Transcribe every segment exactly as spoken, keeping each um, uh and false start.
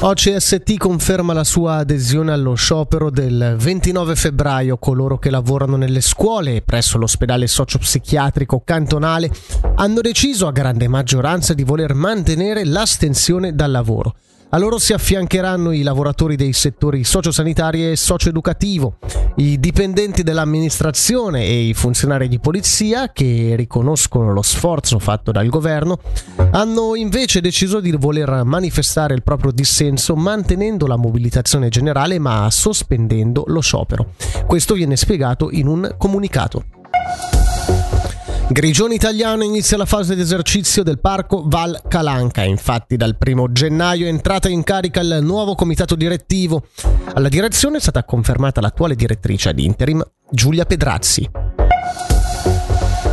O C S T conferma la sua adesione allo sciopero del ventinove febbraio. Coloro che lavorano nelle scuole e presso l'ospedale socio-psichiatrico cantonale hanno deciso a grande maggioranza di voler mantenere l'astensione dal lavoro. A loro si affiancheranno i lavoratori dei settori sociosanitari e socioeducativo, i dipendenti dell'amministrazione e i funzionari di polizia, che riconoscono lo sforzo fatto dal governo, hanno invece deciso di voler manifestare il proprio dissenso mantenendo la mobilitazione generale ma sospendendo lo sciopero. Questo viene spiegato in un comunicato. Grigione Italiano inizia la fase di esercizio del parco Val Calanca. Infatti dal primo gennaio è entrata in carica il nuovo comitato direttivo. Alla direzione è stata confermata l'attuale direttrice ad interim Giulia Pedrazzi.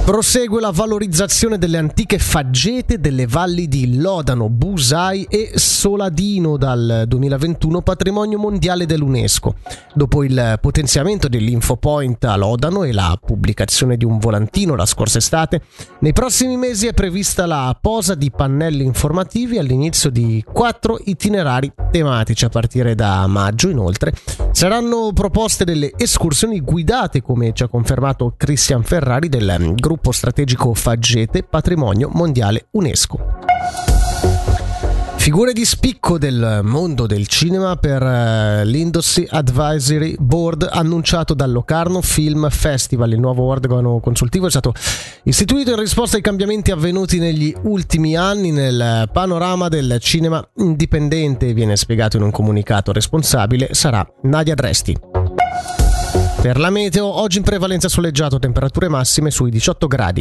Prosegue la valorizzazione delle antiche faggete delle valli di Lodano, Busai e Soladino, dal duemilaventuno patrimonio mondiale dell'UNESCO. Dopo il potenziamento dell'infopoint a Lodano e la pubblicazione di un volantino la scorsa estate, nei prossimi mesi è prevista la posa di pannelli informativi all'inizio di quattro itinerari tematici. A partire da maggio, inoltre, saranno proposte delle escursioni guidate, come ci ha confermato Cristian Ferrari del gruppo Gruppo strategico Faggete, patrimonio mondiale UNESCO. Figure di spicco del mondo del cinema per l'Industry Advisory Board annunciato dal Locarno Film Festival. Il nuovo organo consultivo è stato istituito in risposta ai cambiamenti avvenuti negli ultimi anni nel panorama del cinema indipendente. Viene spiegato in un comunicato. Responsabile sarà Nadia Dresti. Per la meteo, oggi in prevalenza soleggiato, temperature massime sui diciotto gradi.